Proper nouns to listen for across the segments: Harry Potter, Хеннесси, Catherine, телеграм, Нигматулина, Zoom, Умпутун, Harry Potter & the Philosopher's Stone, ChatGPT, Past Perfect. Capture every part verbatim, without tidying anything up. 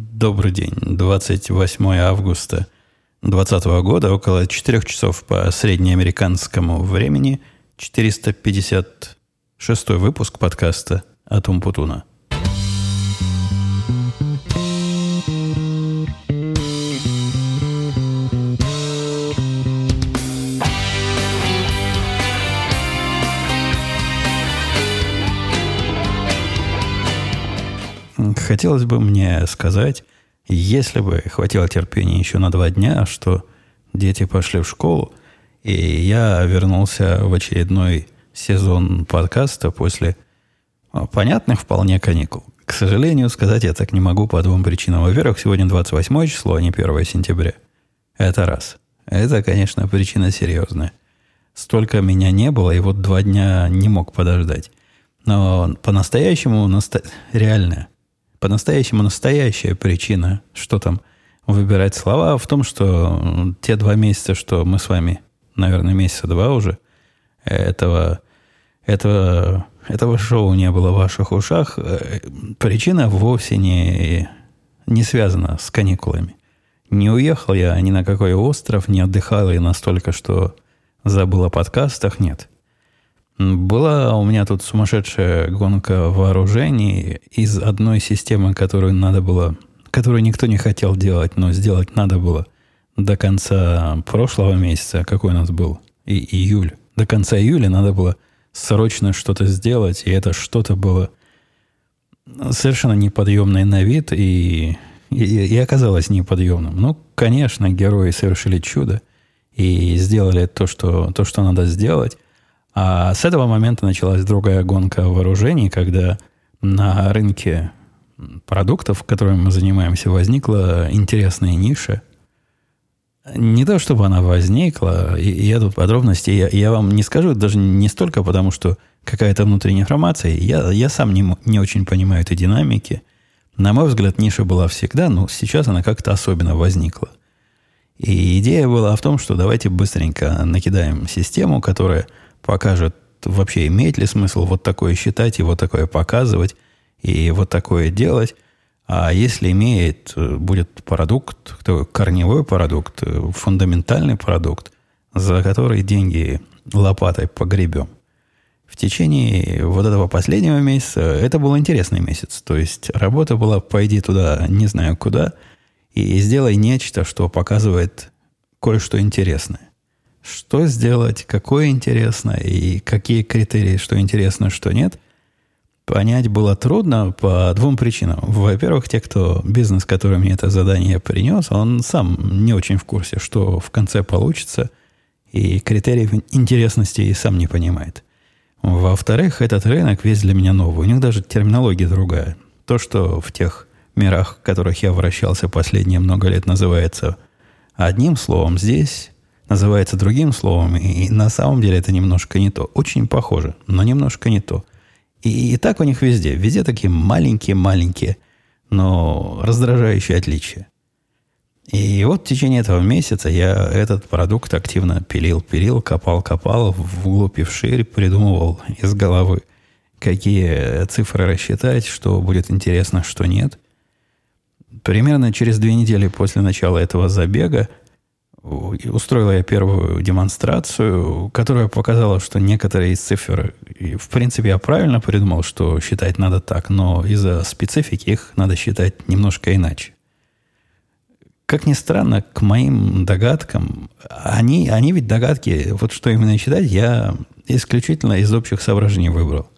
Добрый день. двадцать восьмое августа двадцатого года, около четырёх часов по среднеамериканскому времени, четыреста пятьдесят шестой выпуск подкаста от Умпутуна. Хотелось бы мне сказать, если бы хватило терпения еще на два дня, что дети пошли в школу, и я вернулся в очередной сезон подкаста после понятных вполне каникул. К сожалению, сказать я так не могу по двум причинам. Во-первых, сегодня двадцать восьмое число, а не первое сентября. Это раз. Это, конечно, причина серьезная. Столько меня не было, и вот два дня не мог подождать. Но по-настоящему, наста... реально, по-настоящему настоящая причина, что там выбирать слова, в том, что те два месяца, что мы с вами, наверное, месяца два уже, этого, этого, этого шоу не было в ваших ушах, причина вовсе не, не связана с каникулами. Не уехал я ни на какой остров, не отдыхал я настолько, что забыл о подкастах, нет. Была у меня тут сумасшедшая гонка вооружений из одной системы, которую надо было, которую никто не хотел делать, но сделать надо было до конца прошлого месяца, какой у нас был, и июль. До конца июля надо было срочно что-то сделать, и это что-то было совершенно неподъемное на вид, и, и, и оказалось неподъемным. Ну, конечно, герои совершили чудо и сделали то, что, то, что надо сделать. А с этого момента началась другая гонка вооружений, когда на рынке продуктов, которыми мы занимаемся, возникла интересная ниша. Не то, чтобы она возникла, и я тут подробности, я, я вам не скажу, даже не столько, потому что какая-то внутренняя информация, я, я сам не, не очень понимаю этой динамики. На мой взгляд, ниша была всегда, но сейчас она как-то особенно возникла. И идея была в том, что давайте быстренько накидаем систему, которая покажет вообще, имеет ли смысл вот такое считать, и вот такое показывать, и вот такое делать. А если имеет, будет продукт, корневой продукт, фундаментальный продукт, за который деньги лопатой погребем. В течение вот этого последнего месяца, это был интересный месяц, то есть работа была «пойди туда, не знаю куда, и сделай нечто, что показывает кое-что интересное». Что сделать, какое интересно, и какие критерии, что интересно, что нет, понять было трудно по двум причинам. Во-первых, те, кто бизнес, который мне это задание принес, он сам не очень в курсе, что в конце получится, и критериев интересности и сам не понимает. Во-вторых, этот рынок весь для меня новый. У них даже терминология другая. То, что в тех мирах, в которых я вращался последние много лет, называется одним словом, здесь называется другим словом, и на самом деле это немножко не то. Очень похоже, но немножко не то. И, и так у них везде. Везде такие маленькие-маленькие, но раздражающие отличия. И вот в течение этого месяца я этот продукт активно пилил-пилил, копал-копал, вглубь и вширь, придумывал из головы, какие цифры рассчитать, что будет интересно, что нет. Примерно через две недели после начала этого забега устроил я первую демонстрацию, которая показала, что некоторые из цифр... В принципе, я правильно придумал, что считать надо так, но из-за специфики их надо считать немножко иначе. Как ни странно, к моим догадкам... Они, они ведь догадки, вот что именно считать, я исключительно из общих соображений выбрал.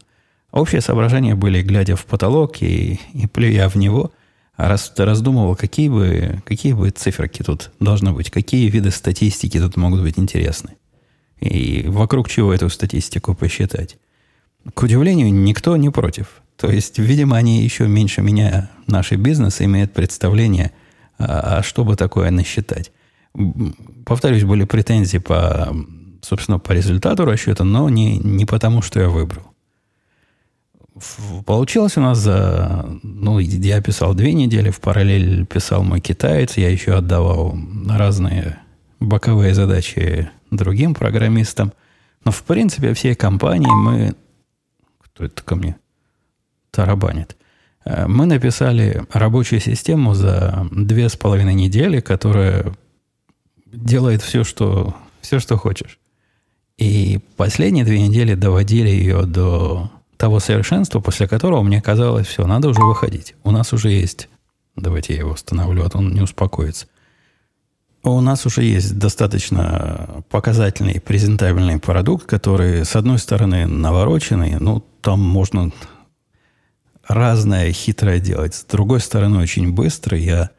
Общие соображения были, глядя в потолок и, и плюя в него... Раз, раздумывал, какие бы, какие бы циферки тут должны быть, какие виды статистики тут могут быть интересны. И вокруг чего эту статистику посчитать. К удивлению, никто не против. То есть, видимо, они еще меньше меня, наши бизнесы, имеют представление, а, а что бы такое насчитать. Повторюсь, были претензии по, собственно, по результату расчета, но не, не потому, что я выбрал. Получилось у нас за... Ну, я писал две недели, в параллель писал мой китаец, я еще отдавал разные боковые задачи другим программистам. Но, в принципе, всей компанией мы... Кто это ко мне тарабанит? Мы написали рабочую систему за две с половиной недели, которая делает все, что, все, что хочешь. И последние две недели доводили ее до того совершенства, после которого мне казалось, все, надо уже выходить. У нас уже есть... Давайте я его установлю, а то он не успокоится. У нас уже есть достаточно показательный и презентабельный продукт, который, с одной стороны, навороченный, ну, там можно разное хитрое делать. С другой стороны, очень быстро. Я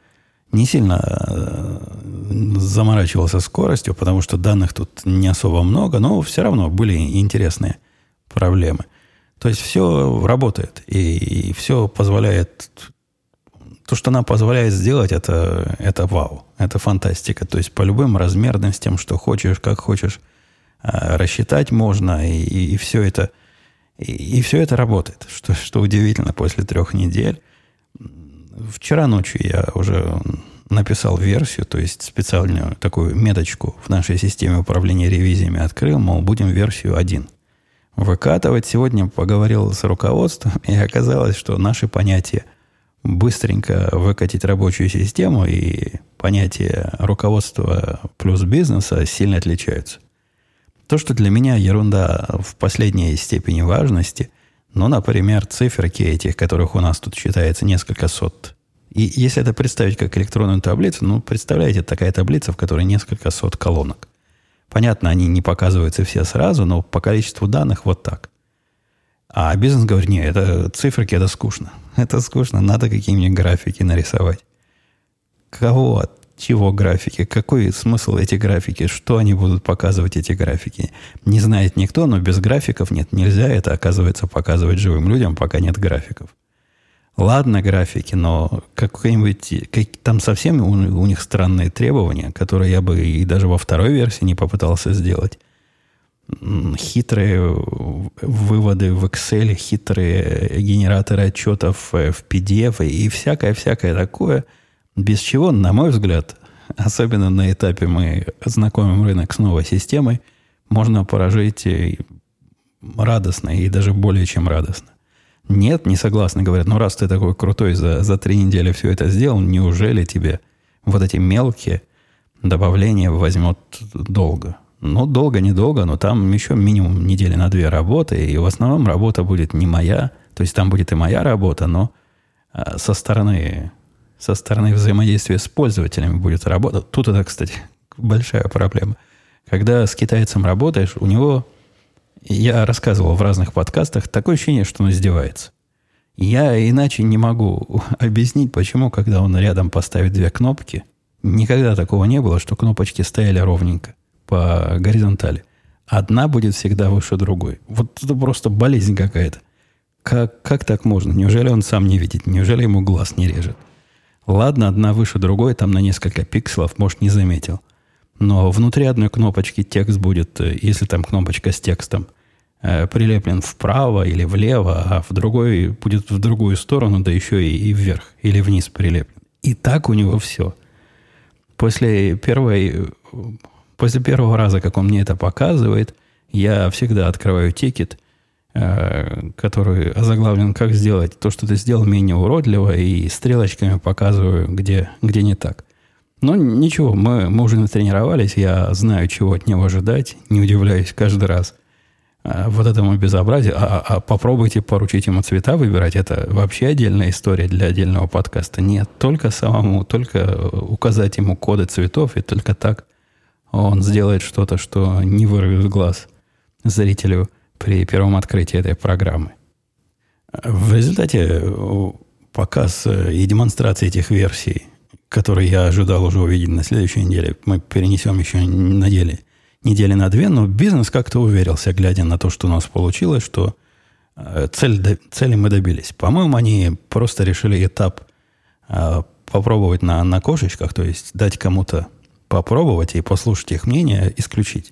не сильно заморачивался скоростью, потому что данных тут не особо много, но все равно были интересные проблемы. То есть все работает, и, и все позволяет... То, что она позволяет сделать, это, это вау, это фантастика. То есть по любым размерностям, что хочешь, как хочешь, рассчитать можно, и, и, и, все, это, и, и все это работает, что, что удивительно после трех недель. Вчера ночью я уже написал версию, то есть специальную такую меточку в нашей системе управления ревизиями открыл, мол, будем версию один выкатывать. Сегодня поговорил с руководством, и оказалось, что наши понятия быстренько выкатить рабочую систему и понятия руководства плюс бизнеса сильно отличаются. То, что для меня ерунда в последней степени важности, ну, например, циферки этих, которых у нас тут считается несколько сот. И если это представить как электронную таблицу, ну, представляете, такая таблица, в которой несколько сот колонок. Понятно, они не показываются все сразу, но по количеству данных вот так. А бизнес говорит, нет, это циферки, это скучно. Это скучно, надо какие-нибудь графики нарисовать. Кого, от чего графики? Какой смысл эти графики? Что они будут показывать, эти графики? Не знает никто, но без графиков нет, нельзя это, оказывается, показывать живым людям, пока нет графиков. Ладно, графики, но какой-нибудь... Как, там совсем у, у них странные требования, которые я бы и даже во второй версии не попытался сделать. Хитрые выводы в Excel, хитрые генераторы отчетов в пи ди эф и всякое-всякое такое, без чего, на мой взгляд, особенно на этапе мы знакомим рынок с новой системой, можно поражить радостно и даже более чем радостно. Нет, не согласны, говорят, ну раз ты такой крутой, за, за три недели все это сделал, неужели тебе вот эти мелкие добавления возьмут долго? Ну, долго-недолго, но там еще минимум недели на две работы, и в основном работа будет не моя, то есть там будет и моя работа, но со стороны, со стороны взаимодействия с пользователями будет работа. Тут это, кстати, большая проблема. Когда с китайцем работаешь, у него, я рассказывал в разных подкастах, такое ощущение, что он издевается. Я иначе не могу объяснить, почему, когда он рядом поставит две кнопки, никогда такого не было, что кнопочки стояли ровненько по горизонтали. Одна будет всегда выше другой. Вот это просто болезнь какая-то. Как, как так можно? Неужели он сам не видит? Неужели ему глаз не режет? Ладно, одна выше другой, там на несколько пикселов, может, не заметил. Но внутри одной кнопочки текст будет, если там кнопочка с текстом, э, прилеплен вправо или влево, а в другой будет в другую сторону, да еще и, и вверх или вниз прилеплен. И так у него все. После первой... После первого раза, как он мне это показывает, я всегда открываю тикет, который озаглавлен «Как сделать то, что ты сделал менее уродливо», и стрелочками показываю, где, где не так. Но ничего, мы, мы уже натренировались, я знаю, чего от него ожидать, не удивляюсь каждый раз вот этому безобразию. А, а попробуйте поручить ему цвета выбирать, это вообще отдельная история для отдельного подкаста. Нет, только самому, только указать ему коды цветов, и только так он сделает что-то, что не вырвет глаз зрителю при первом открытии этой программы. В результате показ и демонстрации этих версий, которые я ожидал уже увидеть на следующей неделе, мы перенесем еще недели, недели на две, но бизнес как-то уверился, глядя на то, что у нас получилось, что цель, цели мы добились. По-моему, они просто решили этап попробовать на, на кошечках, то есть дать кому-то попробовать и послушать их мнение, исключить.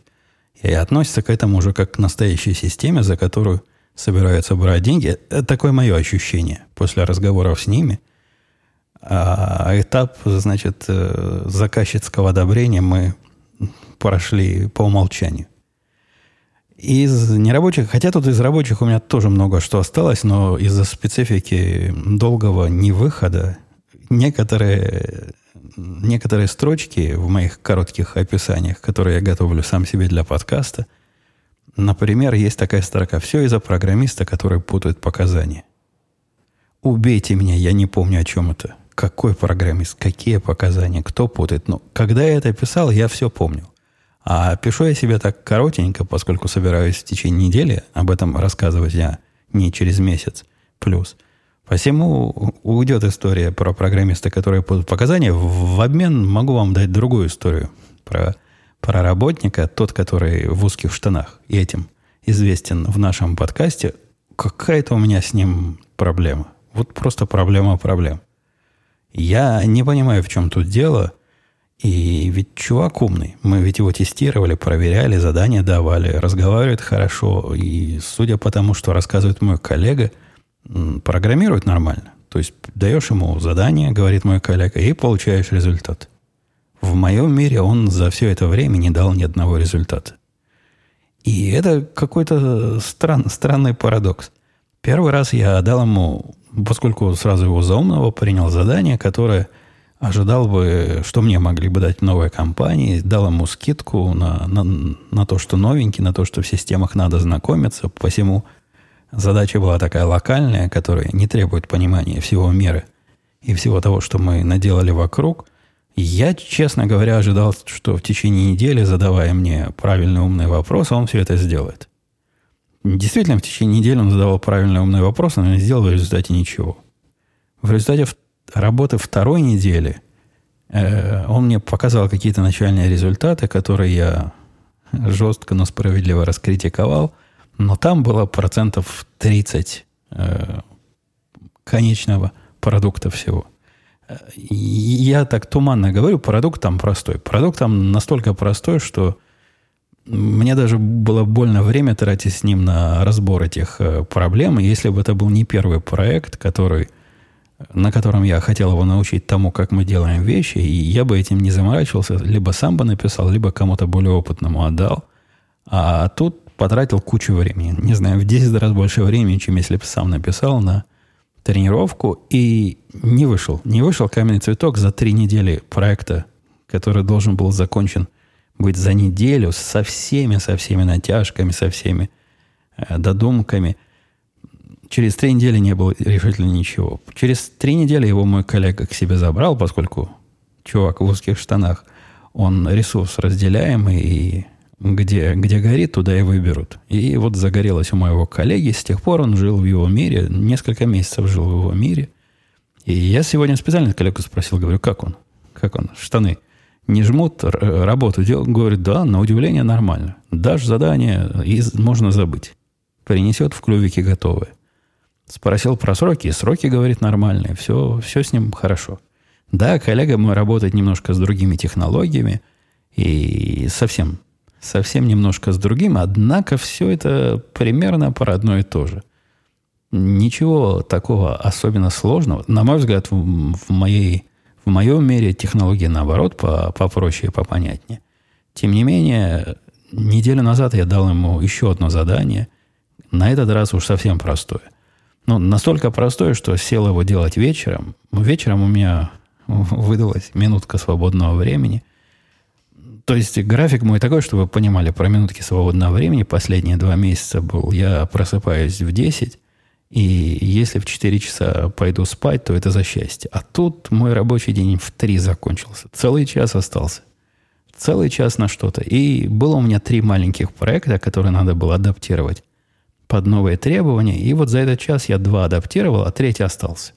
И относятся к этому уже как к настоящей системе, за которую собираются брать деньги. Это такое мое ощущение после разговоров с ними. А этап, значит, заказчицкого одобрения мы прошли по умолчанию. Из нерабочих, хотя тут из рабочих у меня тоже много что осталось, но из-за специфики долгого невыхода некоторые, некоторые строчки в моих коротких описаниях, которые я готовлю сам себе для подкаста, например, есть такая строка: «Все из-за программиста, который путает показания». Убейте меня, я не помню, о чем это. Какой программист, какие показания, кто путает. Но когда я это писал, я все помнил. А пишу я себе так коротенько, поскольку собираюсь в течение недели, об этом рассказывать я не через месяц плюс. Посему уйдет история про программиста, который путает показания. В обмен могу вам дать другую историю про, про работника, тот, который в узких штанах, и этим известен в нашем подкасте. Какая-то у меня с ним проблема. Вот просто проблема проблем. Я не понимаю, в чем тут дело. И ведь чувак умный. Мы ведь его тестировали, проверяли, задания давали. Разговаривает хорошо. И судя по тому, что рассказывает мой коллега, программирует нормально. То есть даешь ему задание, говорит мой коллега, и получаешь результат. В моем мире он за все это время не дал ни одного результата. И это какой-то стран, странный парадокс. Первый раз я дал ему, поскольку сразу его заумного принял задание, которое ожидал бы, что мне могли бы дать новые компании, дал ему скидку на, на, на то, что новенький, на то, что в системах надо знакомиться. Посему задача была такая локальная, которая не требует понимания всего мира и всего того, что мы наделали вокруг. Я, честно говоря, ожидал, что в течение недели, задавая мне правильный умный вопрос, он все это сделает. Действительно, в течение недели он задавал правильный умный вопрос, но не сделал в результате ничего. В результате работы второй недели э, он мне показал какие-то начальные результаты, которые я жестко, но справедливо раскритиковал. Но там было процентов тридцать э, конечного продукта всего. Я так туманно говорю, продукт там простой. Продукт там настолько простой, что мне даже было больно время тратить с ним на разбор этих проблем. И если бы это был не первый проект, который, на котором я хотел его научить тому, как мы делаем вещи, и я бы этим не заморачивался, либо сам бы написал, либо кому-то более опытному отдал. А тут потратил кучу времени. Не знаю, в десять раз больше времени, чем если бы сам написал на тренировку, и не вышел. Не вышел каменный цветок за три недели проекта, который должен был закончен быть за неделю со всеми, со всеми натяжками, со всеми э, додумками. Через три недели не было решительно ничего. Через три недели его мой коллега к себе забрал, поскольку чувак в узких штанах, он ресурс разделяемый, и где, где горит, туда и выберут. И вот загорелось у моего коллеги. С тех пор он жил в его мире. Несколько месяцев жил в его мире. И я сегодня специально коллегу спросил, говорю, как он? Как он? Штаны не жмут, работу делают? Говорит, да, на удивление нормально. Дашь задание, и можно забыть. Принесет в клювике готовое. Спросил про сроки. И сроки, говорит, нормальные. Все, все с ним хорошо. Да, коллега мой работает немножко с другими технологиями. И совсем... Совсем немножко с другим, однако все это примерно про одно и то же. Ничего такого особенно сложного. На мой взгляд, в, в, моей, в моем мире технологии, наоборот, по, попроще и попонятнее. Тем не менее, неделю назад я дал ему еще одно задание. На этот раз уж совсем простое. Ну, настолько простое, что сел его делать вечером. Вечером у меня выдалась минутка свободного времени. То есть график мой такой, чтобы вы понимали, про минутки свободного времени последние два месяца был. Я просыпаюсь в десять, и если в четыре часа пойду спать, то это за счастье. А тут мой рабочий день в три закончился. Целый час остался. Целый час на что-то. И было у меня три маленьких проекта, которые надо было адаптировать под новые требования. И вот за этот час я два адаптировал, а третий остался.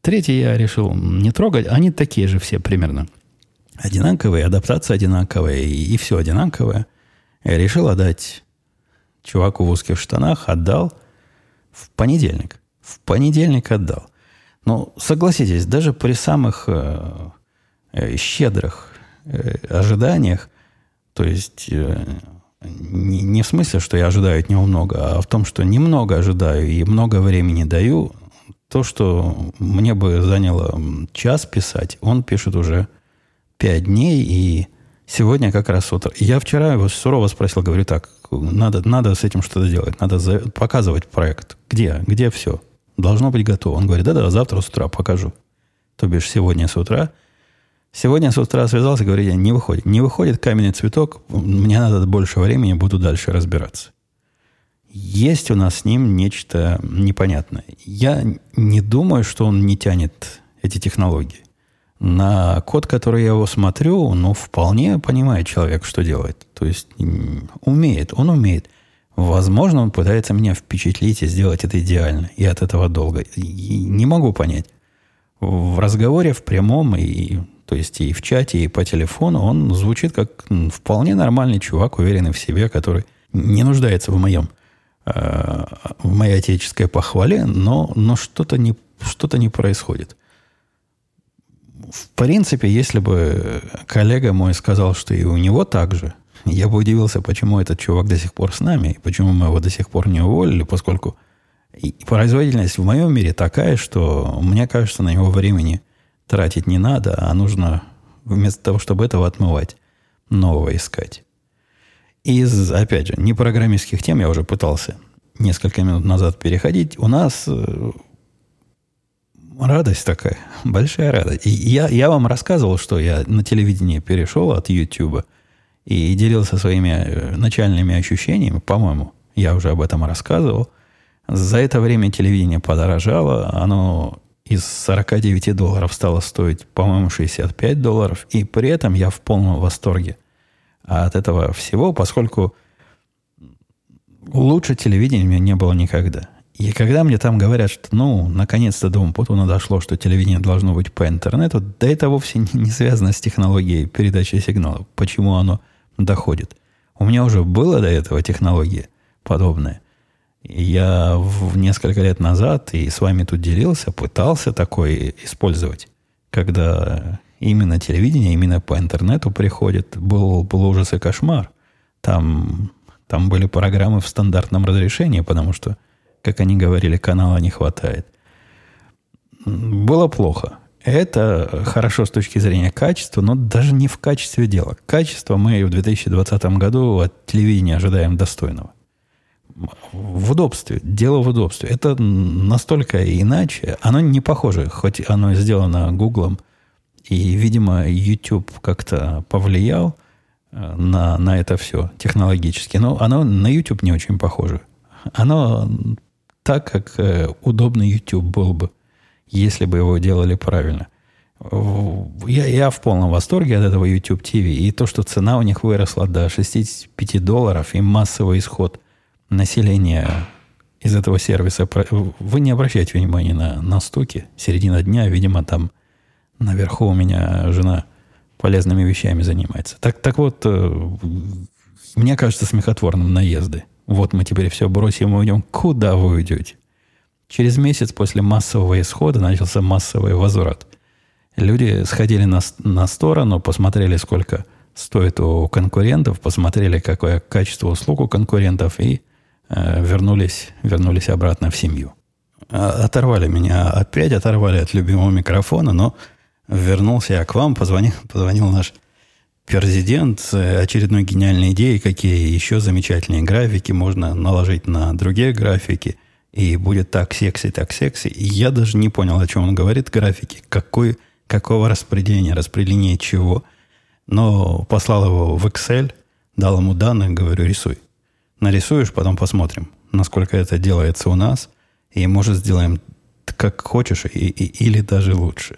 Третий я решил не трогать. Они такие же все примерно. Одинаковые, адаптация одинаковая, и, и все одинаковое. Я решил отдать чуваку в узких штанах, отдал в понедельник. В понедельник отдал. Но согласитесь, даже при самых э, э, щедрых э, ожиданиях, то есть э, не, не в смысле, что я ожидаю от него много, а в том, что немного ожидаю и много времени даю, то, что мне бы заняло час писать, он пишет уже пять дней, и Сегодня как раз утро. Я вчера его сурово спросил, говорю, так, надо, надо с этим что-то делать, надо за... показывать проект. Где? Где все? Должно быть готово. Он говорит, да-да, завтра с утра покажу. То бишь сегодня с утра. Сегодня с утра связался, говорит, не выходит. Не выходит каменный цветок, мне надо больше времени, буду дальше разбираться. Есть у нас с ним нечто непонятное. Я не думаю, что он не тянет эти технологии. На код, который я его смотрю, ну, вполне понимает человек, что делает. То есть, умеет, он умеет. Возможно, он пытается меня впечатлить и сделать это идеально. И от этого долго. И не могу понять. В разговоре, в прямом, и, то есть и в чате, и по телефону, он звучит как вполне нормальный чувак, уверенный в себе, который не нуждается в моем, э, в моей отеческой похвале, но, но что-то не, что-то не происходит. В принципе, если бы коллега мой сказал, что и у него так же, я бы удивился, почему этот чувак до сих пор с нами, и почему мы его до сих пор не уволили, поскольку производительность в моем мире такая, что, мне кажется, на него времени тратить не надо, а нужно вместо того, чтобы этого отмывать, нового искать. Из, опять же, непрограммистских тем, я уже пытался несколько минут назад переходить, у нас... Радость такая, большая радость. И я, я вам рассказывал, что я на телевидении перешел от Ютуба и делился своими начальными ощущениями, по-моему, я уже об этом рассказывал. За это время телевидение подорожало, оно из сорок девять долларов стало стоить, по-моему, шестьдесят пять долларов, и при этом я в полном восторге от этого всего, поскольку лучше телевидения у меня не было никогда. И когда мне там говорят, что, ну, наконец-то до Умпутуна дошло, что телевидение должно быть по интернету, да это вовсе не связано с технологией передачи сигнала. Почему оно доходит? У меня уже была до этого технология подобная. Я в несколько лет назад и с вами тут делился, пытался такое использовать, когда именно телевидение, именно по интернету приходит. Был, был ужас и кошмар. Там, там были программы в стандартном разрешении, потому что как они говорили, канала не хватает. Было плохо. Это хорошо с точки зрения качества, но даже не в качестве дела. Качество мы в две тысячи двадцатом году от телевидения ожидаем достойного. В удобстве. Дело в удобстве. Это настолько иначе. Оно не похоже, хоть оно сделано Гуглом. И, видимо, YouTube как-то повлиял на, на это все технологически. Но оно на YouTube не очень похоже. Оно... так, как э, удобный YouTube был бы, если бы его делали правильно. Я, я в полном восторге от этого YouTube ти ви. И то, что цена у них выросла до шестьдесят пять долларов, и массовый исход населения из этого сервиса. Вы не обращайте внимания на, на стуки. Середина дня, видимо, там наверху у меня жена полезными вещами занимается. Так, так вот, э, мне кажется, смехотворным наезды. Вот мы теперь все бросим и уйдем. Куда вы уйдете? Через месяц после массового исхода начался массовый возврат. Люди сходили на, на сторону, посмотрели, сколько стоит у конкурентов, посмотрели, какое качество услуг у конкурентов, и э, вернулись, вернулись обратно в семью. Оторвали меня опять, оторвали от любимого микрофона, но вернулся я к вам, позвонил, позвонил наш... президент с очередной гениальной идеей, какие еще замечательные графики можно наложить на другие графики, и будет так секси, так секси. И я даже не понял, о чем он говорит, графики, какой, какого распределения, распределение чего. Но послал его в Excel, дал ему данные, говорю, рисуй. Нарисуешь, потом посмотрим, насколько это делается у нас, и, может, сделаем как хочешь, и, и, или даже лучше.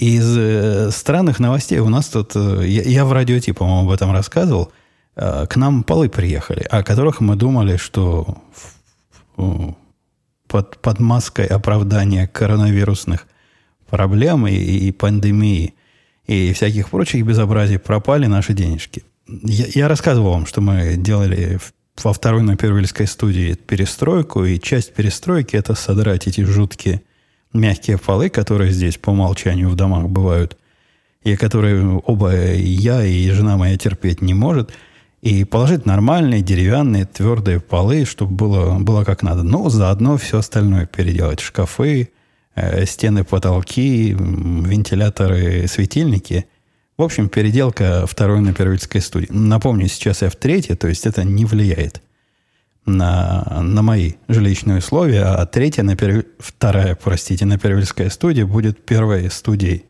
Из э, странных новостей у нас тут... Э, я, я в радио, по-моему, об этом рассказывал. Э, к нам полы приехали, о которых мы думали, что в, в, под, под маской оправдания коронавирусных проблем и, и пандемии и всяких прочих безобразий пропали наши денежки. Я, я рассказывал вам, что мы делали в, во второй на Первильской студии перестройку, и часть перестройки – это содрать эти жуткие... мягкие полы, которые здесь по умолчанию в домах бывают, и которые оба я и жена моя терпеть не может, и положить нормальные деревянные твердые полы, чтобы было, было как надо. Но заодно все остальное переделать. Шкафы, э, стены, потолки, вентиляторы, светильники В общем, переделка второй на первительской студии. Напомню, сейчас я в третьей, то есть это не влияет на, на мои жилищные условия, а третья на перв... вторая, простите, на первительской студии будет первой студией,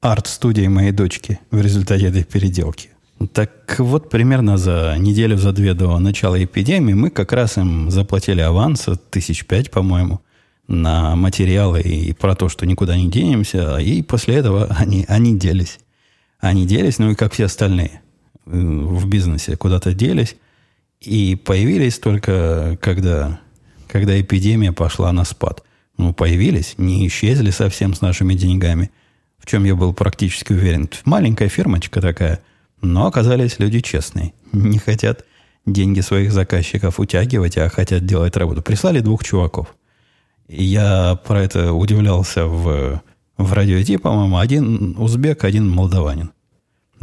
арт-студией моей дочки в результате этой переделки. Так вот, примерно за неделю, за две до начала эпидемии мы как раз им заплатили аванса, тысяч пять, по-моему, на материалы и про то, что никуда не денемся, и после этого они, они делись. Они делись, ну и как все остальные в бизнесе куда-то делись, и появились только когда, когда эпидемия пошла на спад. Ну, появились, не исчезли совсем с нашими деньгами, в чем я был практически уверен. Маленькая фирмочка такая, но оказались люди честные, не хотят деньги своих заказчиков утягивать, а хотят делать работу. Прислали двух чуваков. Я про это удивлялся в, в радио Ти, по-моему. Один узбек, один молдаванин.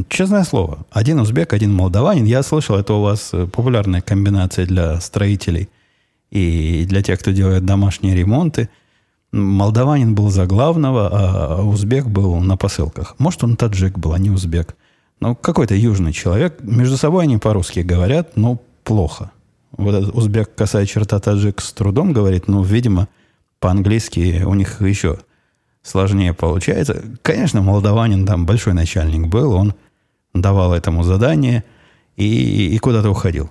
Честное слово, один узбек, один молдаванин. Я слышал, это у вас популярная комбинация для строителей и для тех, кто делает домашние ремонты. Молдаванин был за главного, а узбек был на посылках. Может, он таджик был, а не узбек. Ну, какой-то южный человек. Между собой они по-русски говорят, но плохо. Вот этот узбек, косая черта, таджик с трудом говорит, но, видимо, по-английски у них еще сложнее получается. Конечно, молдаванин там большой начальник был, он давал этому задание и, и куда-то уходил.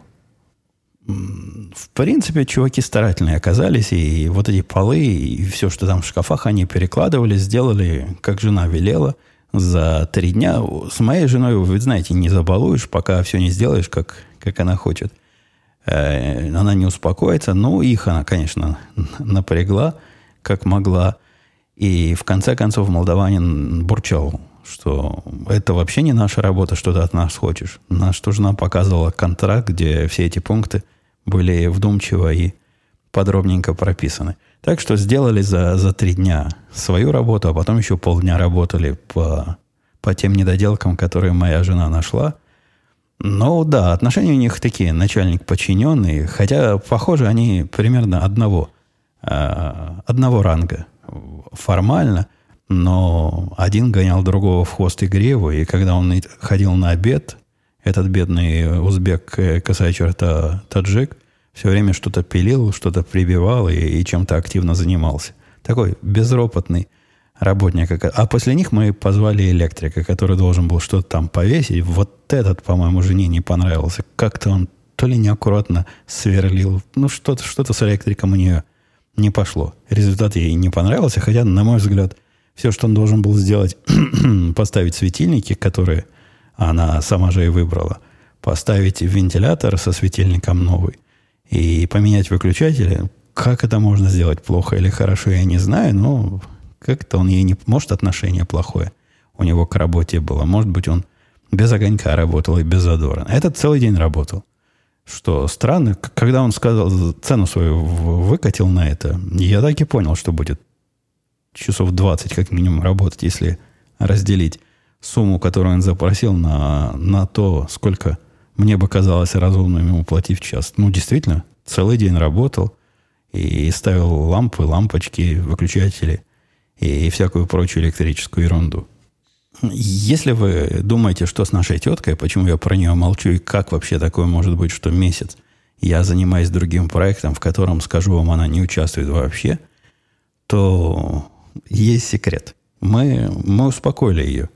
В принципе, чуваки старательные оказались, и вот эти полы, и все, что там в шкафах, они перекладывали, сделали, как жена велела, за три дня. С моей женой, вы знаете, не забалуешь, пока все не сделаешь, как, как она хочет. Она не успокоится. Ну, их она, конечно, напрягла, как могла. И в конце концов молдаванин бурчал, что это вообще не наша работа, что ты от нас хочешь. Наша жена показывала контракт, где все эти пункты были вдумчиво и подробненько прописаны. Так что сделали за, за три дня свою работу, а потом еще полдня работали по, по тем недоделкам, которые моя жена нашла. Ну да, отношения у них такие, начальник-подчиненный, хотя, похоже, они примерно одного, одного ранга формально, но один гонял другого в хвост и гриву, и когда он ходил на обед, этот бедный узбек, косая черта, таджик, все время что-то пилил, что-то прибивал и, и чем-то активно занимался. Такой безропотный работник. А после них мы позвали электрика, который должен был что-то там повесить. Вот этот, по-моему, жене не понравился. Как-то он то ли неаккуратно сверлил. Ну, что-то, что-то с электриком у нее не пошло. Результат ей не понравился. Хотя, на мой взгляд, все, что он должен был сделать, поставить светильники, которые она сама же и выбрала, поставить вентилятор со светильником новый и поменять выключатели. Как это можно сделать плохо или хорошо, я не знаю, но... Как-то он ей не... Может, отношение плохое у него к работе было. Может быть, он без огонька работал и без задора. Этот целый день работал. Что странно, когда он сказал, цену свою выкатил на это, я так и понял, что будет часов двадцать как минимум работать, если разделить сумму, которую он запросил, на, на то, сколько мне бы казалось разумным ему платить в час. Ну, действительно, целый день работал и ставил лампы, лампочки, выключатели и всякую прочую электрическую ерунду. Если вы думаете, что с нашей теткой, почему я про нее молчу, и как вообще такое может быть, что месяц я занимаюсь другим проектом, в котором, скажу вам, она не участвует вообще, то есть секрет. Мы, мы успокоили ее.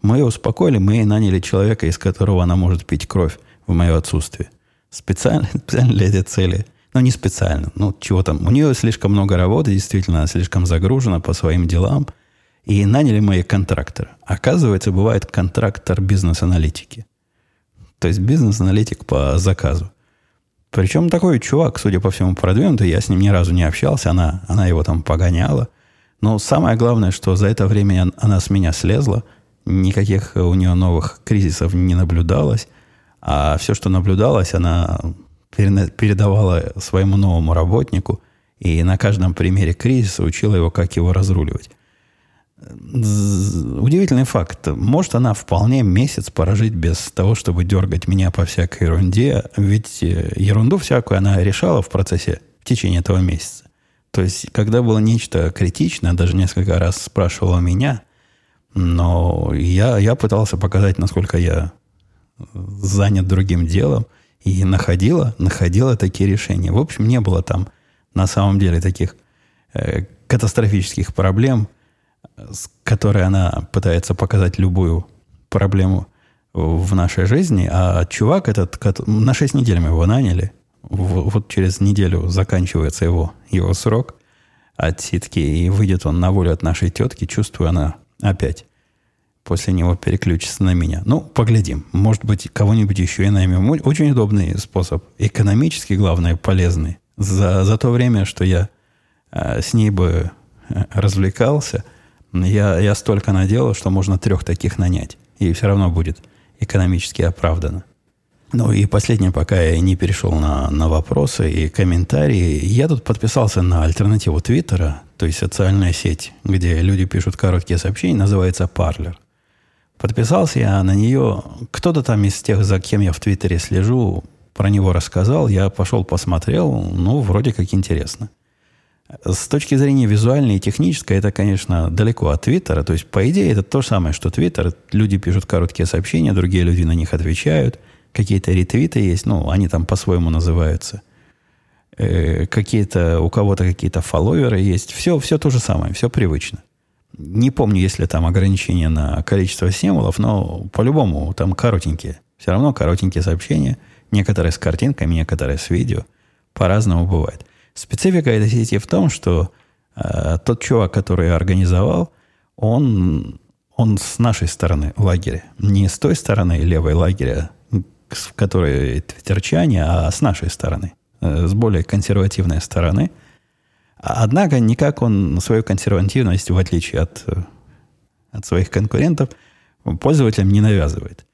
Мы ее успокоили, мы ей наняли человека, из которого она может пить кровь в мое отсутствие. Специально, специально для этой цели... Ну, не специально. Ну, чего там. У нее слишком много работы, действительно, она слишком загружена по своим делам. И наняли мои контрактора. Оказывается, бывает контрактор бизнес-аналитики. То есть бизнес-аналитик по заказу. Причем такой чувак, судя по всему, продвинутый. Я с ним ни разу не общался. Она, она его там погоняла. Но самое главное, что за это время она с меня слезла. Никаких у нее новых кризисов не наблюдалось. А все, что наблюдалось, она... передавала своему новому работнику и на каждом примере кризиса учила его, как его разруливать. Удивительный факт. Может, она вполне месяц прожить без того, чтобы дергать меня по всякой ерунде, ведь ерунду всякую она решала в процессе в течение этого месяца. То есть, когда было нечто критичное, даже несколько раз спрашивала меня, Но я, я пытался показать, насколько я занят другим делом, и находила, находила такие решения. В общем, не было там на самом деле таких э, катастрофических проблем, с которой она пытается показать любую проблему в нашей жизни. А чувак этот, на шесть недель мы его наняли, в, вот через неделю заканчивается его, его срок отсидки, и выйдет он на волю от нашей тетки, чувствуя, она опять после него переключится на меня. Ну, поглядим. Может быть, кого-нибудь еще и наймем. Очень удобный способ. Экономически, главное, полезный. За, за то время, что я э, с ней бы развлекался, я, я столько наделал, что можно трех таких нанять. И все равно будет экономически оправдано. Ну и последнее, пока я не перешел на, на вопросы и комментарии. Я тут подписался на альтернативу Твиттера, то есть социальная сеть, где люди пишут короткие сообщения, называется Parler. Подписался я на нее. Кто-то там из тех, за кем я в Твиттере слежу, про него рассказал. Я пошел посмотрел. Ну, вроде как интересно. С точки зрения визуальной и технической, это, конечно, далеко от Твиттера. То есть, по идее, это то же самое, что Твиттер. Люди пишут короткие сообщения, другие люди на них отвечают. Какие-то ретвиты есть, ну, они там по-своему называются. Э, какие-то, у кого-то какие-то фолловеры есть. Все, все то же самое, все привычно. Не помню, есть ли там ограничение на количество символов, но по-любому там коротенькие. Все равно коротенькие сообщения. Некоторые с картинками, некоторые с видео. По-разному бывает. Специфика этой сети в том, что э, тот чувак, который организовал, он, он с нашей стороны лагеря. Не с той стороны левой лагеря, в которой твиттерчане, а с нашей стороны, с более консервативной стороны. Однако никак он свою консервативность, в отличие от, от своих конкурентов, пользователям не навязывает.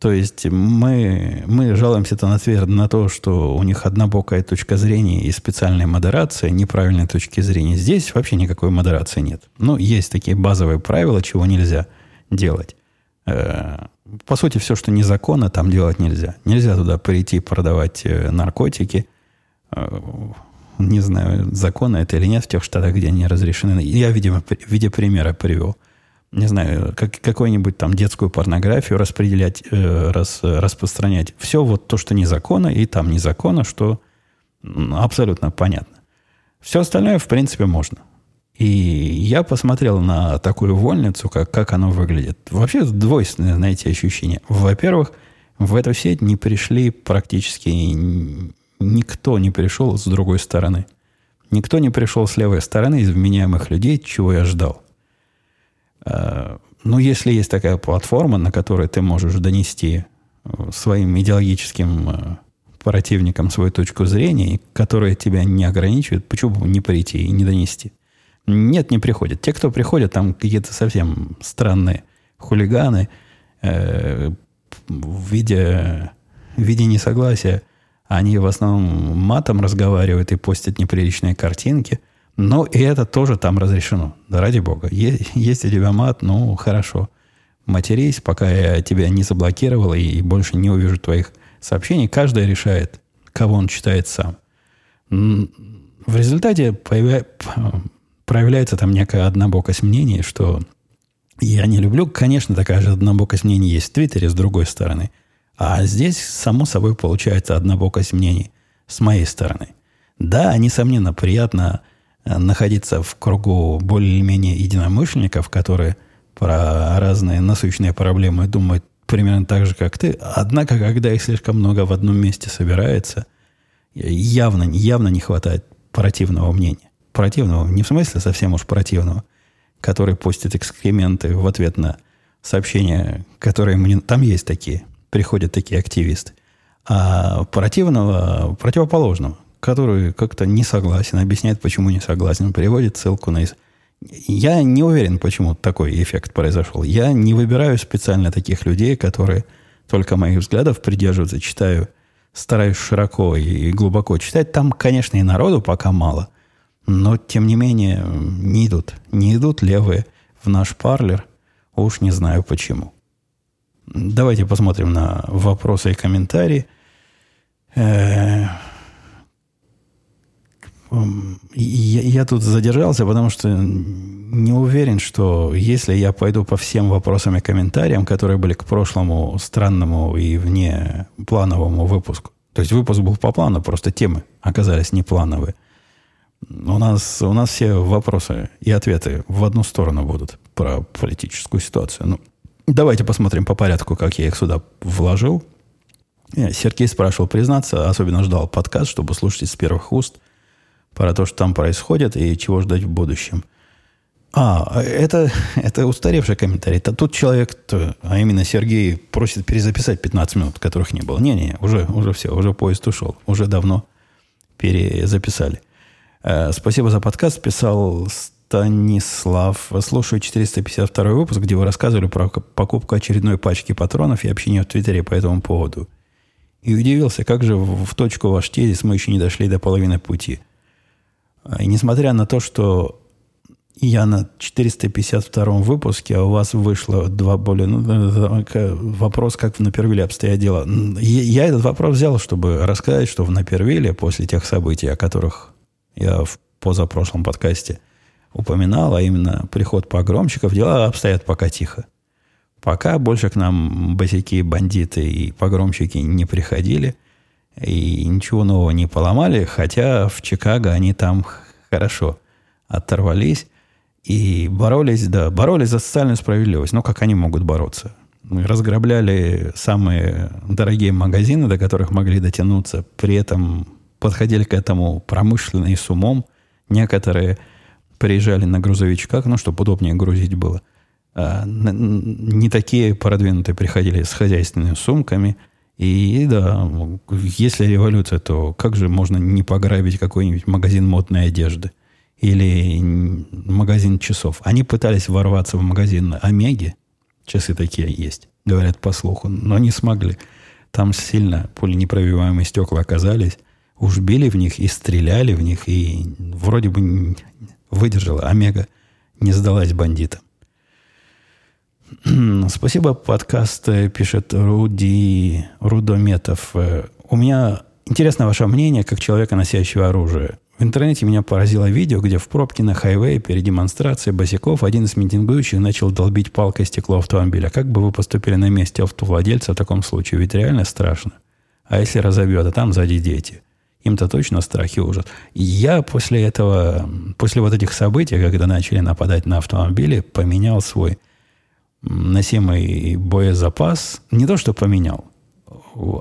То есть мы, мы жалуемся-то на Твиттер на то, что у них однобокая точка зрения и специальная модерация, неправильной точки зрения. Здесь вообще никакой модерации нет. Ну, есть такие базовые правила, чего нельзя делать. По сути, все, что незаконно, там делать нельзя. Нельзя туда прийти продавать наркотики. Не знаю, законно это или нет в тех штатах, где они разрешены. Я, видимо, в виде примера привел. Не знаю, как, какую-нибудь там детскую порнографию распределять, рас, распространять. Все вот то, что незаконно, и там незаконно, что абсолютно понятно. Все остальное, в принципе, можно. И я посмотрел на такую вольницу, как, как оно выглядит. Вообще двойственное, знаете, ощущение. Во-первых, в эту сеть не пришли практически... Никто не пришел с другой стороны. Никто не пришел с левой стороны из вменяемых людей, чего я ждал. Ну, если есть такая платформа, на которой ты можешь донести своим идеологическим противникам свою точку зрения, которая тебя не ограничивает, почему бы не прийти и не донести? Нет, не приходят. Те, кто приходят, там какие-то совсем странные хулиганы э, в, виде, в виде несогласия. Они в основном матом разговаривают и постят неприличные картинки. Но и это тоже там разрешено. Да ради бога. Есть, есть у тебя мат, ну хорошо. Матерись, пока я тебя не заблокировал и больше не увижу твоих сообщений. Каждый решает, кого он читает сам. В результате появляется... проявляется там некая однобокость мнений, что я не люблю. Конечно, такая же однобокость мнений есть в Твиттере, с другой стороны. А здесь, само собой, получается однобокость мнений с моей стороны. Да, несомненно, приятно находиться в кругу более-менее единомышленников, которые про разные насущные проблемы думают примерно так же, как ты. Однако, когда их слишком много в одном месте собирается, явно, явно не хватает противного мнения. Противного, не в смысле совсем уж противного, который постит экскременты в ответ на сообщения, которые мне... Там есть такие, приходят такие активисты. А противного, противоположного, который как-то не согласен, объясняет, почему не согласен, приводит ссылку на... Я не уверен, почему такой эффект произошел. Я не выбираю специально таких людей, которые только моих взглядов придерживаются, читаю, стараюсь широко и глубоко читать. Там, конечно, и народу пока мало, но, тем не менее, не идут. Не идут левые в наш Parler. Уж не знаю почему. Давайте посмотрим на вопросы и комментарии. Э-э- Я, я тут задержался, потому что не уверен, что если я пойду по всем вопросам и комментариям, которые были к прошлому странному и внеплановому выпуску, то есть выпуск был по плану, просто темы оказались неплановые, у нас, у нас все вопросы и ответы в одну сторону будут про политическую ситуацию. Ну, давайте посмотрим по порядку, как я их сюда вложил. Сергей спрашивал признаться, особенно ждал подкаст, чтобы слушать из первых уст про то, что там происходит и чего ждать в будущем. А, это, это устаревший комментарий. Это тут человек, а именно Сергей, просит перезаписать пятнадцать минут, которых не было. Не-не, уже, уже все, уже поезд ушел. Уже давно перезаписали. Спасибо за подкаст, писал Станислав. Слушаю четыреста пятьдесят второй выпуск, где вы рассказывали про покупку очередной пачки патронов и общение в Твиттере по этому поводу. И удивился, как же в точку ваш тезис мы еще не дошли до половины пути. И несмотря на то, что я на четыреста пятьдесят втором выпуске, а у вас вышло два более... Ну, вопрос, как в Напервилле обстоят дела. Я этот вопрос взял, чтобы рассказать, что в Напервилле, после тех событий, о которых я в позапрошлом подкасте упоминал, а именно приход погромщиков, дела обстоят пока тихо. Пока больше к нам босяки, бандиты и погромщики не приходили, и ничего нового не поломали, хотя в Чикаго они там хорошо оторвались и боролись, да, боролись за социальную справедливость. Ну, как они могут бороться? Разграбляли самые дорогие магазины, до которых могли дотянуться, при этом подходили к этому промышленно и с умом. Некоторые приезжали на грузовичках, ну, чтобы удобнее грузить было. Не такие продвинутые приходили с хозяйственными сумками. И да, если революция, то как же можно не пограбить какой-нибудь магазин модной одежды или магазин часов? Они пытались ворваться в магазин Омеги, часы такие есть, говорят по слуху, но не смогли. Там сильно пуленепробиваемые стекла оказались, уж били в них и стреляли в них, и вроде бы выдержала. Омега не сдалась бандитам. Спасибо, подкаст, пишет Руди Рудометов. У меня интересно ваше мнение, как человека, носящего оружие. В интернете меня поразило видео, где в пробке на хайвее перед демонстрацией босиков один из митингующих начал долбить палкой стекло автомобиля. Как бы вы поступили на месте автовладельца в таком случае? Ведь реально страшно. А если разобьет, а там сзади дети? Им-то точно страх и ужас. Я после этого, после вот этих событий, когда начали нападать на автомобили, поменял свой носимый боезапас, не то, что поменял.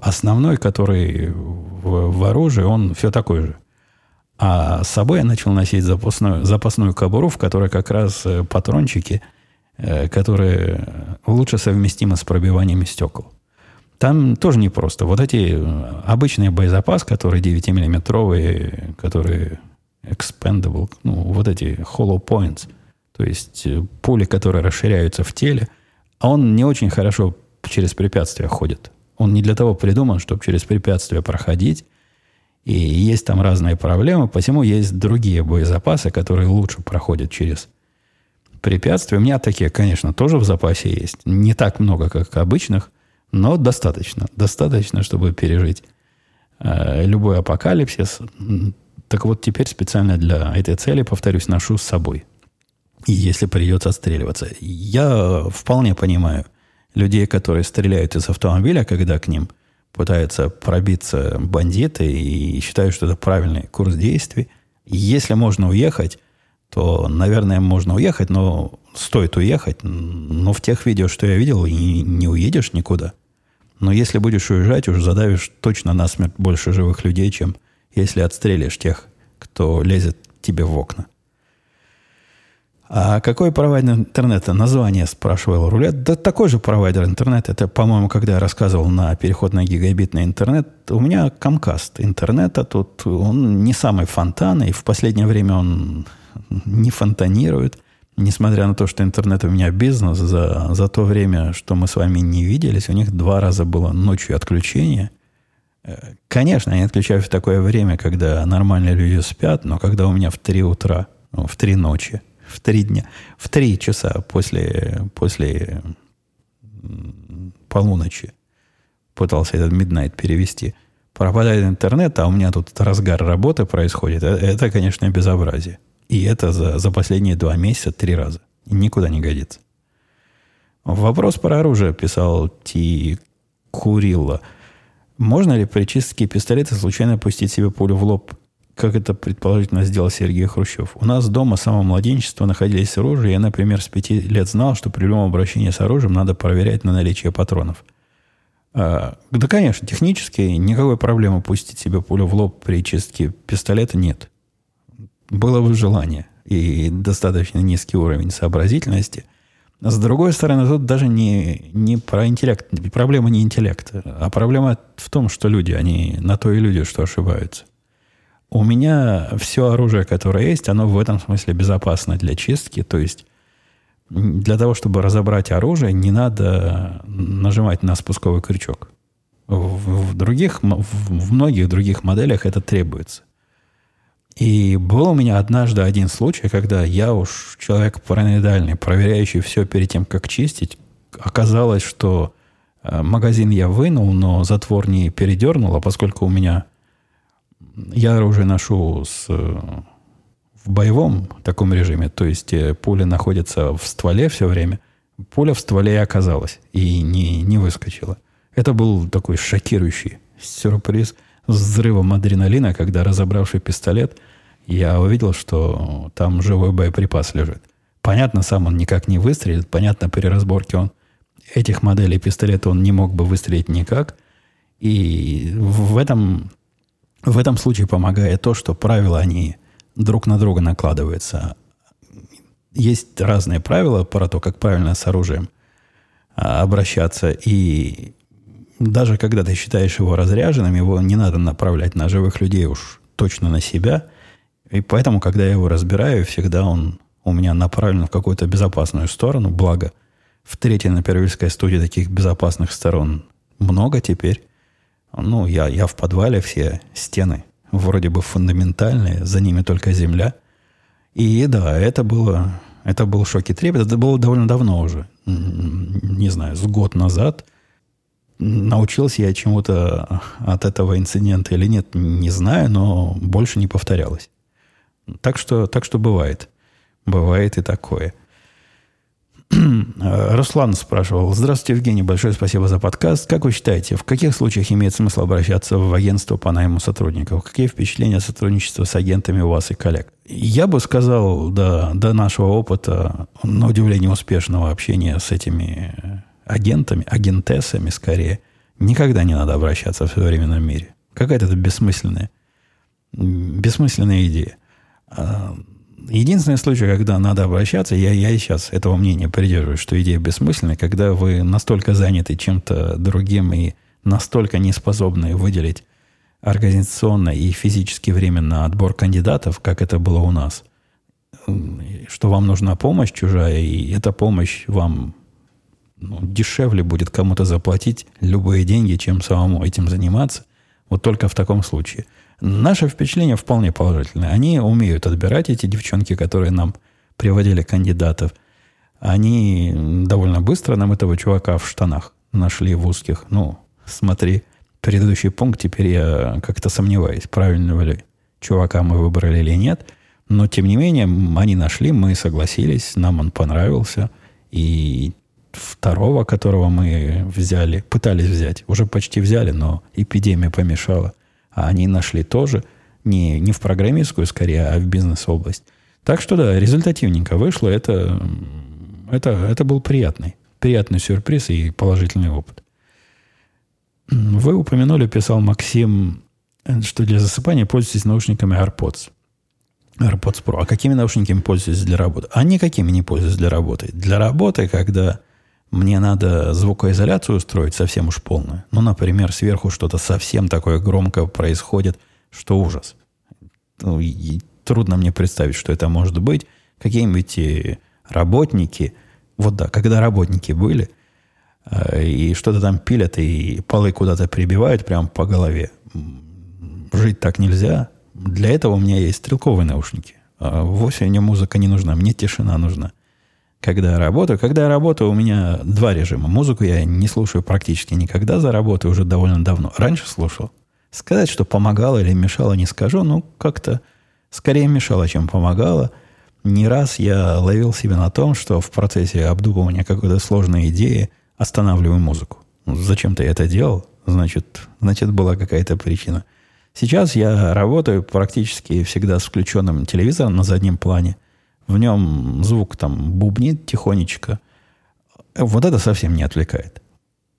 Основной, который в, в оружии, он все такой же. А с собой я начал носить запасную, запасную кобуру, в которой как раз патрончики, которые лучше совместимы с пробиванием стекол. Там тоже непросто. Вот эти обычные боезапасы, которые девятимиллиметровые, которые expendable, ну, вот эти hollow points, то есть пули, которые расширяются в теле, а он не очень хорошо через препятствия ходит. Он не для того придуман, чтобы через препятствия проходить. И есть там разные проблемы, посему есть другие боезапасы, которые лучше проходят через препятствия. У меня такие, конечно, тоже в запасе есть. Не так много, как обычных, но достаточно. Достаточно, чтобы пережить э, любой апокалипсис. Так вот, теперь специально для этой цели, повторюсь, ношу с собой. И если придется отстреливаться. Я вполне понимаю людей, которые стреляют из автомобиля, когда к ним пытаются пробиться бандиты, и считают, что это правильный курс действий. Если можно уехать, то, наверное, можно уехать, но стоит уехать. Но в тех видео, что я видел, и не уедешь никуда. Но если будешь уезжать, уж задавишь точно насмерть больше живых людей, чем если отстрелишь тех, кто лезет тебе в окна. А какой провайдер интернета? Название спрашивал Рулет. Да такой же провайдер интернета. Это, по-моему, когда я рассказывал на переход на гигабитный интернет. У меня Comcast интернета. Тут он не самый фонтан. И в последнее время он не фонтанирует. Несмотря на то, что интернет у меня бизнес, за, за то время, что мы с вами не виделись, у них два раза было ночью отключение. Конечно, они отключают в такое время, когда нормальные люди спят. Но когда у меня в три утра, ну, в три ночи, в три дня, в три часа после, после полуночи пытался этот midnight перевести. пропадает интернет, а у меня тут разгар работы происходит. Это, конечно, безобразие. И это за, за последние два месяца три раза. Никуда не годится. Вопрос про оружие писал Ти Курилла. Можно ли при чистке пистолета случайно пустить себе пулю в лоб, как это предположительно сделал Сергей Хрущев? У нас дома с самого младенчества находились оружие. Я, например, с пяти лет знал, что при любом обращении с оружием надо проверять на наличие патронов. А, да, конечно, технически никакой проблемы пустить себе пулю в лоб при чистке пистолета нет. Было бы желание и достаточно низкий уровень сообразительности. С другой стороны, тут даже не, не про интеллект. Проблема не интеллекта, а проблема в том, что люди, они на то и люди, что ошибаются. У меня все оружие, которое есть, оно в этом смысле безопасно для чистки. То есть для того, чтобы разобрать оружие, не надо нажимать на спусковой крючок. В, в, других, в многих других моделях это требуется. И был у меня однажды один случай, когда я уж человек параноидальный, проверяющий все перед тем, как чистить. Оказалось, что магазин я вынул, но затвор не передернул, а поскольку у меня... Я оружие ношу с, в боевом таком режиме, то есть пуля находится в стволе все время. Пуля в стволе и оказалась, и не, не выскочила. Это был такой шокирующий сюрприз. С взрывом адреналина, когда, разобравший пистолет, я увидел, что там живой боеприпас лежит. Понятно, сам он никак не выстрелит. Понятно, при разборке он этих моделей пистолета он не мог бы выстрелить никак. И в этом, в этом случае помогает то, что правила, они друг на друга накладываются. Есть разные правила про то, как правильно с оружием обращаться. И даже когда ты считаешь его разряженным, его не надо направлять на живых людей, уж точно на себя. И поэтому, когда я его разбираю, всегда он у меня направлен в какую-то безопасную сторону. Благо, в третьей на первильской студии таких безопасных сторон много теперь. Ну, я, я в подвале, все стены вроде бы фундаментальные, за ними только земля. И да, это было, это был шок и трепет. Это было довольно давно уже, не знаю, с год назад. Научился я чему-то от этого инцидента или нет, не знаю, но больше не повторялось. Так что, так что бывает. Бывает и такое. Руслан спрашивал. Здравствуйте, Евгений. Большое спасибо за подкаст. Как вы считаете, в каких случаях имеет смысл обращаться в агентство по найму сотрудников? Какие впечатления от сотрудничества с агентами у вас и коллег? Я бы сказал, до, до нашего опыта, на удивление успешного общения с этими... агентами, агентессами скорее, никогда не надо обращаться в современном мире. Какая-то это бессмысленная, бессмысленная идея. Единственный случай, когда надо обращаться, я, я и сейчас этого мнения придерживаюсь, что идея бессмысленная, когда вы настолько заняты чем-то другим и настолько не способны выделить организационно и физически время на отбор кандидатов, как это было у нас, что вам нужна помощь чужая, и эта помощь вам... Ну, дешевле будет кому-то заплатить любые деньги, чем самому этим заниматься. Вот только в таком случае. Наши впечатления вполне положительные. Они умеют отбирать эти девчонки, которые нам приводили кандидатов. Они довольно быстро нам этого чувака в штанах нашли в узких. Ну, смотри, предыдущий пункт, теперь я как-то сомневаюсь, правильного ли чувака мы выбрали или нет. Но, тем не менее, они нашли, мы согласились, нам он понравился. И второго, которого мы взяли, пытались взять, уже почти взяли, но эпидемия помешала. А они нашли тоже, не, не в программистскую скорее, а в бизнес-область. Так что да, результативненько вышло. Это, это, это был приятный, приятный сюрприз и положительный опыт. Вы упомянули, писал Максим, что для засыпания пользуйтесь наушниками AirPods. AirPods Pro. А какими наушниками пользуйтесь для работы? А никакими не пользуюсь для работы. Для работы, когда... Мне надо звукоизоляцию устроить совсем уж полную. Ну, например, сверху что-то совсем такое громко происходит, что ужас. Ну, трудно мне представить, что это может быть. Какие-нибудь работники, вот да, когда работники были, и что-то там пилят, и полы куда-то прибивают прямо по голове. Жить так нельзя. Для этого у меня есть стрелковые наушники. Вовсе мне музыка не нужна, мне тишина нужна. Когда я работаю, когда я работаю, у меня два режима. Музыку я не слушаю практически никогда за работой уже довольно давно. Раньше слушал, Сказать, что помогало или мешало, не скажу, но как-то скорее мешало, чем помогало. Не раз я ловил себя на том, что в процессе обдумывания какой-то сложной идеи останавливаю музыку. Зачем-то я это делал, значит, значит, была какая-то причина. Сейчас я работаю практически всегда с включенным телевизором на заднем плане. В нем звук там бубнит тихонечко. Вот это совсем не отвлекает.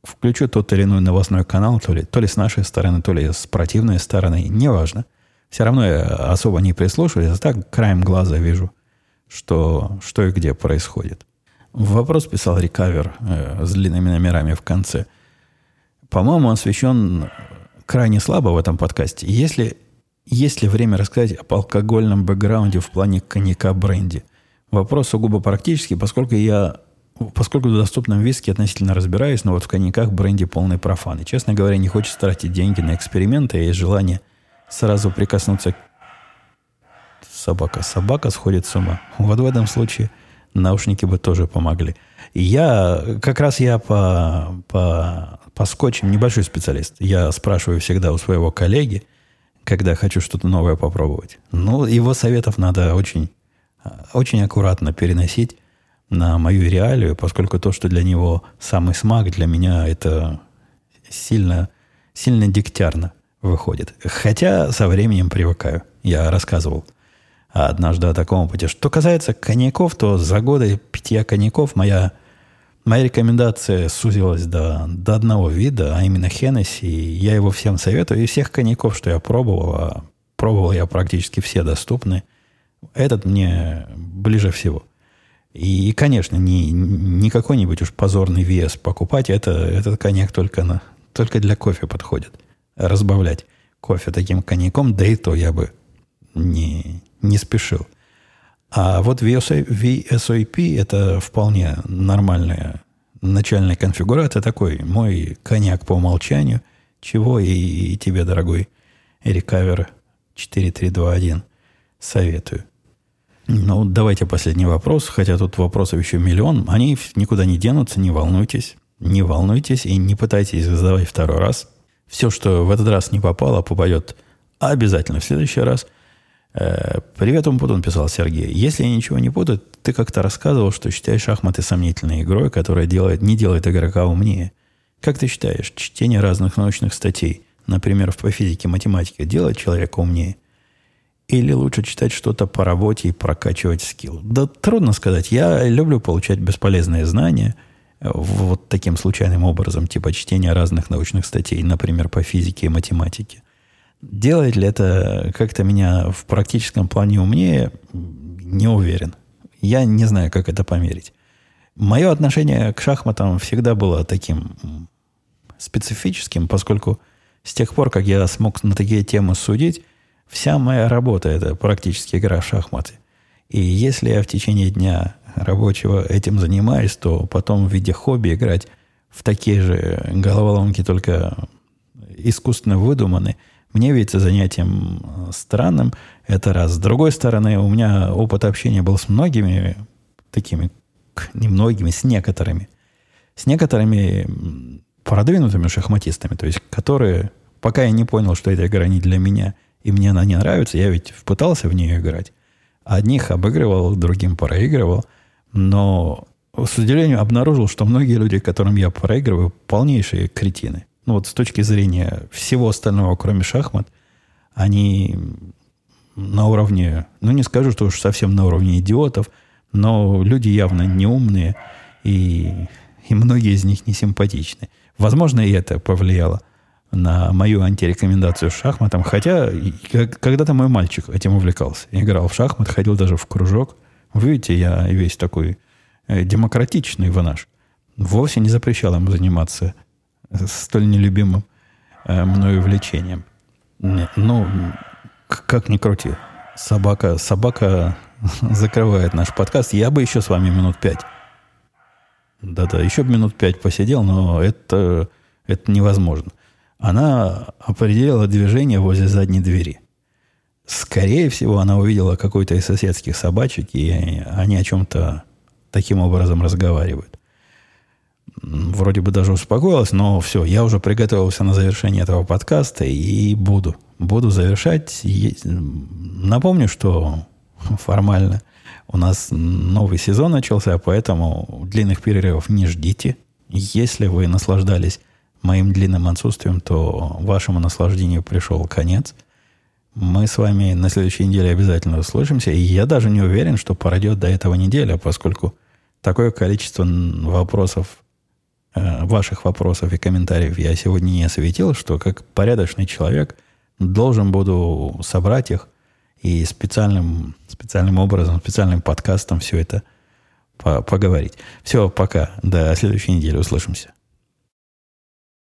Включу тот или иной новостной канал, то ли, то ли с нашей стороны, то ли с противной стороны, неважно. Все равно я особо не прислушиваюсь, а так краем глаза вижу, что, что и где происходит. Вопрос писал Рекавер э, с длинными номерами в конце. По-моему, он освещен крайне слабо в этом подкасте. Есть ли, есть ли время рассказать об алкогольном бэкграунде в плане коньяка бренди? Вопрос сугубо практический, поскольку я... Поскольку в доступном виске относительно разбираюсь, но вот в коньяках бренди полный профан. И, честно говоря, не хочется тратить деньги на эксперименты. Есть желание сразу прикоснуться к... Собака. Собака сходит с ума. Вот в этом случае наушники бы тоже помогли. И я... Как раз я по, по, по скотчам небольшой специалист. Я спрашиваю всегда у своего коллеги, когда хочу что-то новое попробовать. Ну, его советов надо очень, очень аккуратно переносить на мою реалию, поскольку то, что для него самый смак, для меня это сильно, сильно дегтярно выходит. Хотя со временем привыкаю. Я рассказывал однажды о таком опыте. Что касается коньяков, то за годы питья коньяков моя, моя рекомендация сузилась до, до одного вида, а именно Хеннесси. Я его всем советую. Из всех коньяков, что я пробовал, а пробовал я практически все доступны, этот мне ближе всего. И, конечно, не, не какой-нибудь уж позорный вес покупать. Это, этот коньяк только, на, только для кофе подходит. Разбавлять кофе таким коньяком, да и то я бы не, не спешил. А вот ви эс о пи – это вполне нормальная начальная конфигурация. Такой мой коньяк по умолчанию, чего и, и тебе, дорогой Recover четыре три два один, советую. Ну, давайте последний вопрос, хотя тут вопросов еще миллион. Они никуда не денутся, не волнуйтесь. Не волнуйтесь и не пытайтесь задавать второй раз. Все, что в этот раз не попало, попадет обязательно в следующий раз. Э-э- «Привет, Умпутун», писал Сергей. «Если я ничего не путаю, ты как-то рассказывал, что считаешь шахматы сомнительной игрой, которая делает, не делает игрока умнее. Как ты считаешь, чтение разных научных статей, например, по физике, математике, делает человека умнее? Или лучше читать что-то по работе и прокачивать скилл?» Да трудно сказать. Я люблю получать бесполезные знания вот таким случайным образом, типа чтения разных научных статей, например, по физике и математике. Делает ли это как-то меня в практическом плане умнее? Не уверен. Я не знаю, как это померить. Мое отношение к шахматам всегда было таким специфическим, поскольку с тех пор, как я смог на такие темы судить, вся моя работа – это практически игра в шахматы. И если я в течение дня рабочего этим занимаюсь, то потом в виде хобби играть в такие же головоломки, только искусственно выдуманы, мне видится занятием странным. Это раз. С другой стороны, у меня опыт общения был с многими, такими, не многими, с некоторыми. С некоторыми продвинутыми шахматистами, то есть которые, пока я не понял, что эта игра не для меня, и мне она не нравится, я ведь пытался в нее играть. Одних обыгрывал, другим проигрывал. Но, с удивлением, обнаружил, что многие люди, которым я проигрываю, полнейшие кретины. Ну вот с точки зрения всего остального, кроме шахмат, они на уровне, ну не скажу, что уж совсем на уровне идиотов, но люди явно неумные, и, и многие из них несимпатичны. Возможно, и это повлияло на мою антирекомендацию шахматам. Хотя когда-то мой мальчик этим увлекался. Играл в шахмат, ходил даже в кружок. Вы видите, я весь такой демократичный вынаш. Вовсе не запрещал ему заниматься столь нелюбимым мною увлечением. Ну, как ни крути. Собака, собака закрывает наш подкаст. Я бы еще с вами минут пять. Да-да, еще бы минут пять посидел, но это, это невозможно. Она определила движение возле задней двери. Скорее всего, она увидела какой-то из соседских собачек, и они о чем-то таким образом разговаривают. вроде бы даже успокоилась, но все, я уже приготовился на завершение этого подкаста и буду. Буду завершать. Напомню, что формально у нас новый сезон начался, поэтому длинных перерывов не ждите. Если вы наслаждались моим длинным отсутствием, то вашему наслаждению пришел конец. Мы с вами на следующей неделе обязательно услышимся. И я даже не уверен, что пройдет до этого неделя, поскольку такое количество вопросов, ваших вопросов и комментариев я сегодня не осветил, что как порядочный человек должен буду собрать их и специальным, специальным образом, специальным подкастом все это поговорить. Все, пока. До следующей недели. Услышимся.